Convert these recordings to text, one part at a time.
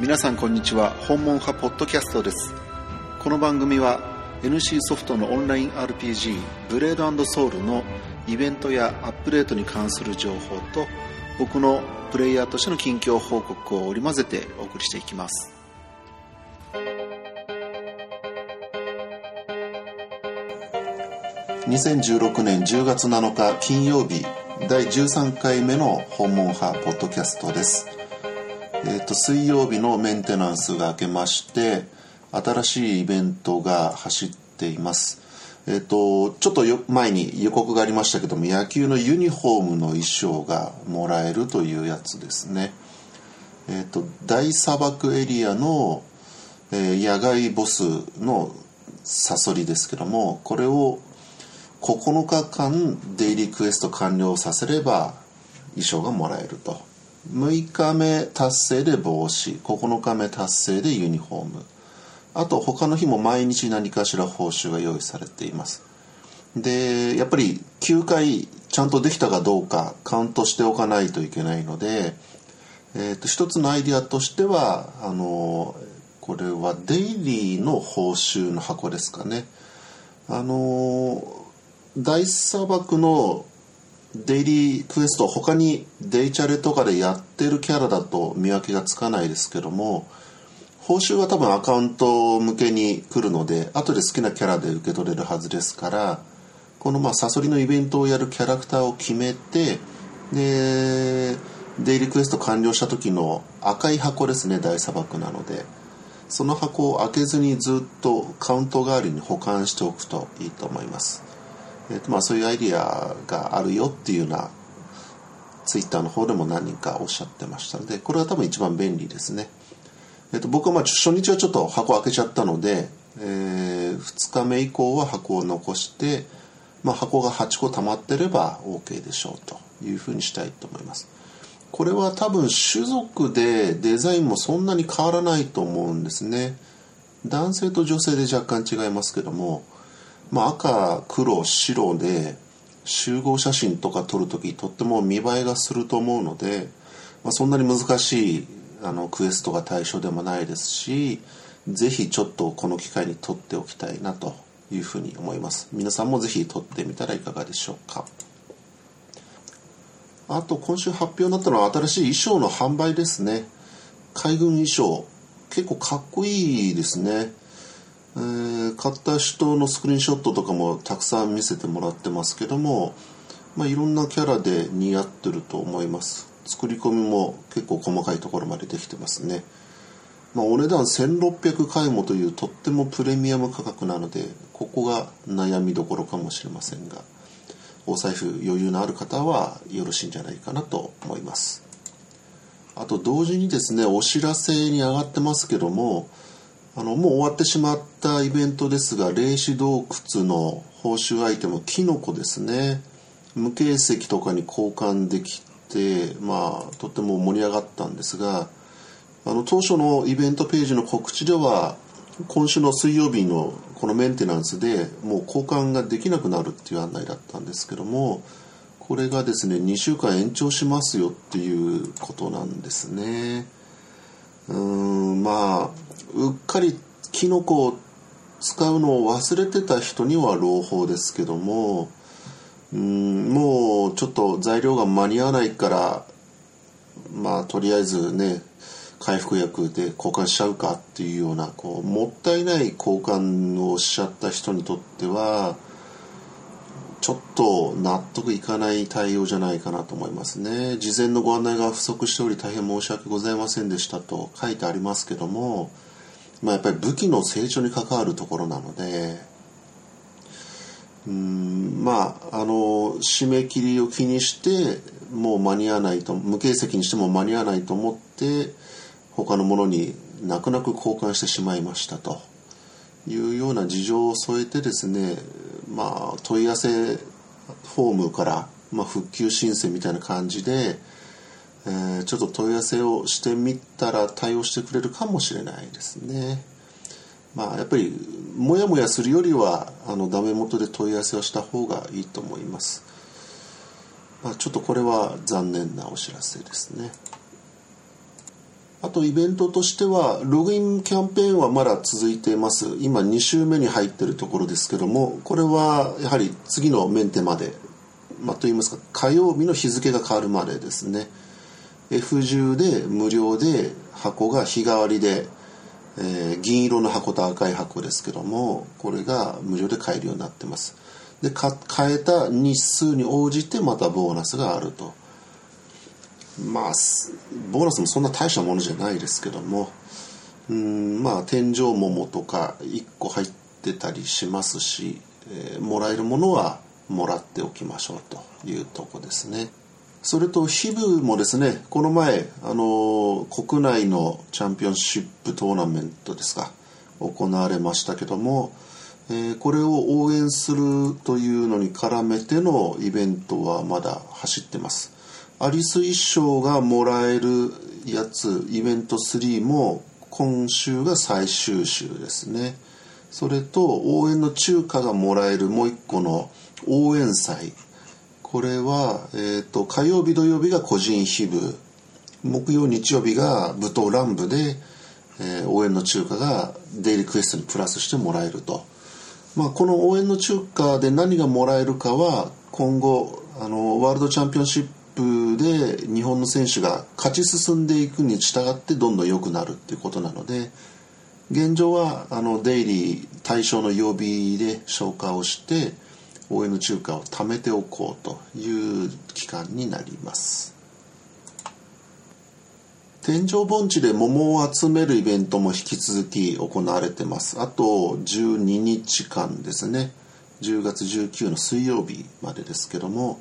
皆さんこんにちは。本門派ポッドキャストです。この番組は NC ソフトのオンライン RPG ブレード&ソウルのイベントやアップデートに関する情報と僕のプレイヤーとしての近況報告を織り交ぜてお送りしていきます。2016年10月7日金曜日、第13回目の本門派ポッドキャストです。水曜日のメンテナンスが明けまして新しいイベントが走っています。ちょっと前に予告がありましたけども、野球のユニフォームの衣装がもらえるというやつですね。大砂漠エリアの、野外ボスのサソリですけども、これを9日間デイリークエスト完了させれば衣装がもらえると。6日目達成で帽子、9日目達成でユニフォーム、あと他の日も毎日何かしら報酬が用意されています。でやっぱり9回ちゃんとできたかどうかカウントしておかないといけないので、一つのアイディアとしてはこれはデイリーの報酬の箱ですかね。大砂漠のデイリークエスト、他にデイチャレとかでやってるキャラだと見分けがつかないですけども、報酬は多分アカウント向けに来るので後で好きなキャラで受け取れるはずですから、このサソリのイベントをやるキャラクターを決めて、でデイリークエスト完了した時の赤い箱ですね、大砂漠なのでその箱を開けずにずっとカウント代わりに保管しておくといいと思います。そういうアイディアがあるよっていうようなツイッターの方でも何人かおっしゃってましたので、これは多分一番便利ですね。僕は初日はちょっと箱を開けちゃったので、2日目以降は箱を残して、箱が8個溜まってれば OK でしょうというふうにしたいと思います。これは多分種族でデザインもそんなに変わらないと思うんですね。男性と女性で若干違いますけども、赤、黒、白で集合写真とか撮るときとっても見栄えがすると思うので、そんなに難しいクエストが対象でもないですし、ぜひちょっとこの機会に撮っておきたいなというふうに思います。皆さんもぜひ撮ってみたらいかがでしょうか。あと今週発表になったのは新しい衣装の販売ですね。海軍衣装、結構かっこいいですね。買った人のスクリーンショットとかもたくさん見せてもらってますけども、いろんなキャラで似合ってると思います。作り込みも結構細かいところまでできてますね。お値段1600回もというとってもプレミアム価格なので、ここが悩みどころかもしれませんが、お財布余裕のある方はよろしいんじゃないかなと思います。あと同時にですね、お知らせに上がってますけども、もう終わってしまったイベントですが、霊視洞窟の報酬アイテムキノコですね、無形石とかに交換できて、とっても盛り上がったんですが、当初のイベントページの告知では今週の水曜日のこのメンテナンスでもう交換ができなくなるっていう案内だったんですけども、これがですね2週間延長しますよっていうことなんですね。うっかりキノコを使うのを忘れてた人には朗報ですけども、もうちょっと材料が間に合わないからとりあえずね回復薬で交換しちゃうかっていうようなもったいない交換をしちゃった人にとってはちょっと納得いかない対応じゃないかなと思いますね。事前のご案内が不足しており大変申し訳ございませんでしたと書いてありますけども、やっぱり武器の成長に関わるところなので、締め切りを気にしてもう間に合わないと、無形石にしても間に合わないと思って他のものに泣く泣く交換してしまいましたというような事情を添えてですね、問い合わせフォームから、復旧申請みたいな感じで、ちょっと問い合わせをしてみたら対応してくれるかもしれないですね。やっぱりもやもやするよりはダメ元で問い合わせをした方がいいと思います。ちょっとこれは残念なお知らせですね。あとイベントとしてはログインキャンペーンはまだ続いています。今2週目に入っているところですけども、これはやはり次のメンテまで、といいますか火曜日の日付が変わるまでですね、F10 で無料で箱が日替わりで、銀色の箱と赤い箱ですけども、これが無料で買えるようになってます。で買えた日数に応じてまたボーナスがあると。ボーナスもそんな大したものじゃないですけども、天井桃とか1個入ってたりしますし、もらえるものはもらっておきましょうというとこですね。それとヒブもですね、この前国内のチャンピオンシップトーナメントですか、行われましたけども、これを応援するというのに絡めてのイベントはまだ走ってます。アリス一生がもらえるやつ、イベント3も今週が最終週ですね。それと応援の中華がもらえるもう一個の応援祭、これは、火曜日土曜日が個人秘部、木曜日曜日が舞踏乱舞で、応援の中華がデイリークエストにプラスしてもらえると。この応援の中華で何がもらえるかは今後ワールドチャンピオンシップで日本の選手が勝ち進んでいくに従ってどんどん良くなるっていうことなので、現状はデイリー対象の曜日で消化をして応援の中華を貯めておこうという期間になります。天井盆地で桃を集めるイベントも引き続き行われてます。あと12日間ですね、10月19の水曜日までですけども、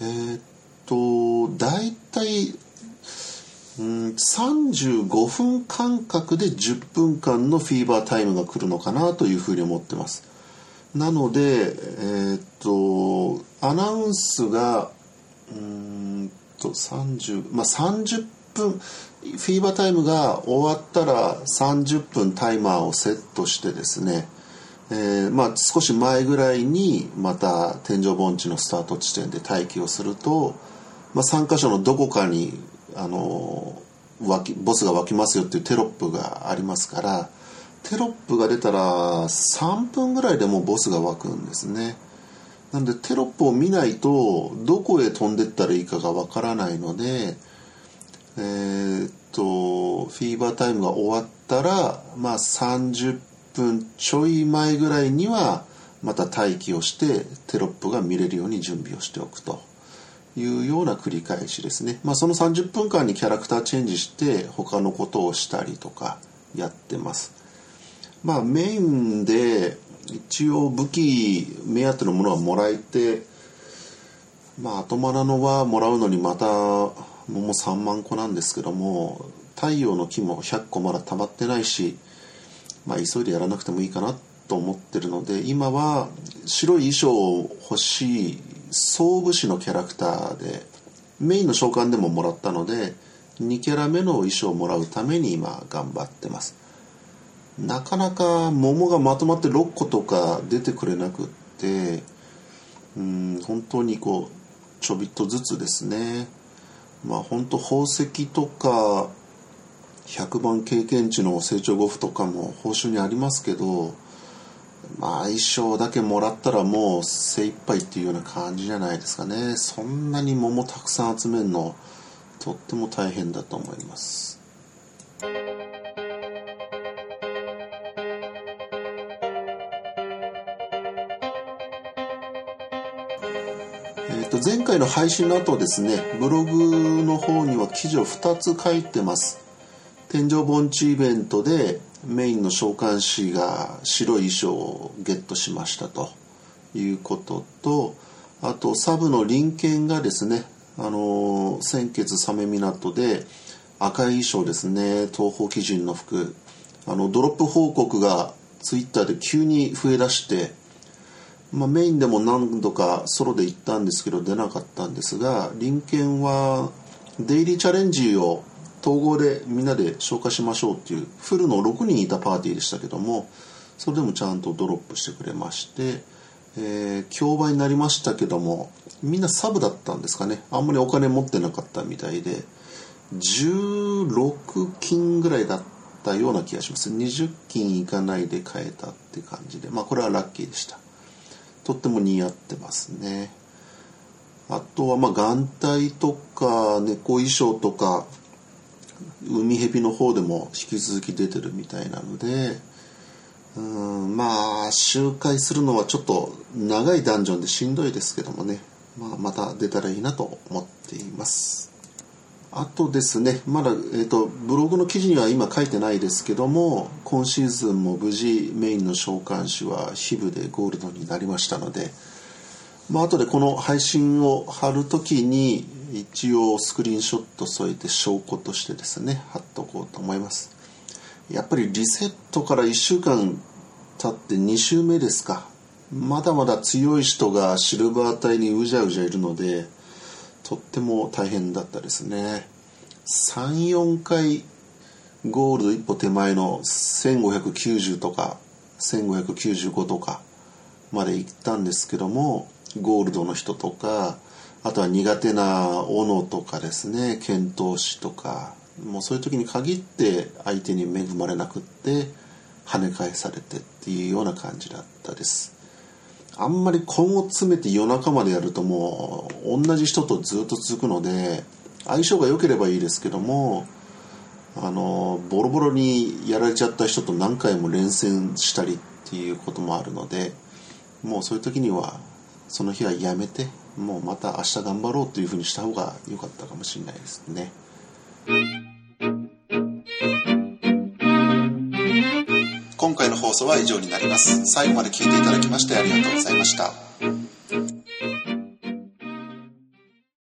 だいたい35分間隔で10分間のフィーバータイムが来るのかなというふうに思ってます。なので、アナウンスが30分、フィーバータイムが終わったら30分タイマーをセットしてですね、少し前ぐらいにまた天井盆地のスタート地点で待機をすると、3カ所のどこかにボスが湧きますよっていうテロップがありますから、テロップが出たら3分ぐらいでもうボスが湧くんですね。なのでテロップを見ないとどこへ飛んでったらいいかがわからないので、フィーバータイムが終わったら、30分ちょい前ぐらいにはまた待機をしてテロップが見れるように準備をしておくというような繰り返しですね。その30分間にキャラクターチェンジして他のことをしたりとかやってます。メインで一応武器目当てのものはもらえて、後マナのはもらうのにまた桃3万個なんですけども、太陽の木も100個まだ溜まってないし、急いでやらなくてもいいかなと思ってるので、今は白い衣装を欲しい総武士のキャラクターで、メインの召喚でももらったので2キャラ目の衣装をもらうために今頑張ってます。なかなか桃がまとまって6個とか出てくれなくって、本当にちょびっとずつですね。本当宝石とか100番経験値の成長ゴフとかも報酬にありますけど、衣装だけもらったらもう精一杯っていうような感じじゃないですかね。そんなに桃たくさん集めるのとっても大変だと思います。前回の配信の後ですね、ブログの方には記事を2つ書いてます。天井盆地イベントでメインの召喚師が白い衣装をゲットしましたということと、あとサブの林健がですね、先月サメ港で赤い衣装ですね、東方基準の服、ドロップ報告がツイッターで急に増えだして、メインでも何度かソロで行ったんですけど出なかったんですが、林健はデイリーチャレンジを統合でみんなで消化しましょうっていうフルの6人いたパーティーでしたけども、それでもちゃんとドロップしてくれまして、競売になりましたけども、みんなサブだったんですかね、あんまりお金持ってなかったみたいで、16金ぐらいだったような気がします。20金いかないで買えたって感じで、まあこれはラッキーでした。とっても似合ってますね。あとはまあ眼帯とか猫衣装とか海蛇の方でも引き続き出てるみたいなので、まあ周回するのはちょっと長いダンジョンでしんどいですけどもね、まあ、また出たらいいなと思っています。あとですね、まだ、ブログの記事には今書いてないですけども、今シーズンも無事メインの召喚師はヒブでゴールドになりましたので、まあ後でこの配信を貼るときに一応スクリーンショット添えて証拠としてですね貼っとこうと思います。やっぱりリセットから1週間経って2週目ですか、まだまだ強い人がシルバー帯にうじゃうじゃいるのでとっても大変だったですね。 3,4 回ゴールド一歩手前の1590とか1595とかまで行ったんですけども、ゴールドの人とか、あとは苦手な斧とかですね、剣闘士とか、もうそういう時に限って相手に恵まれなくって跳ね返されてっていうような感じだったです。あんまり根を詰めて夜中までやるともう同じ人とずっと続くので、相性が良ければいいですけども、ボロボロにやられちゃった人と何回も連戦したりっていうこともあるので、もうそういう時にはその日はやめて、もうまた明日頑張ろうというふうにした方が良かったかもしれないですね。今回の放送は以上になります。最後まで聞いていただきましてありがとうございました。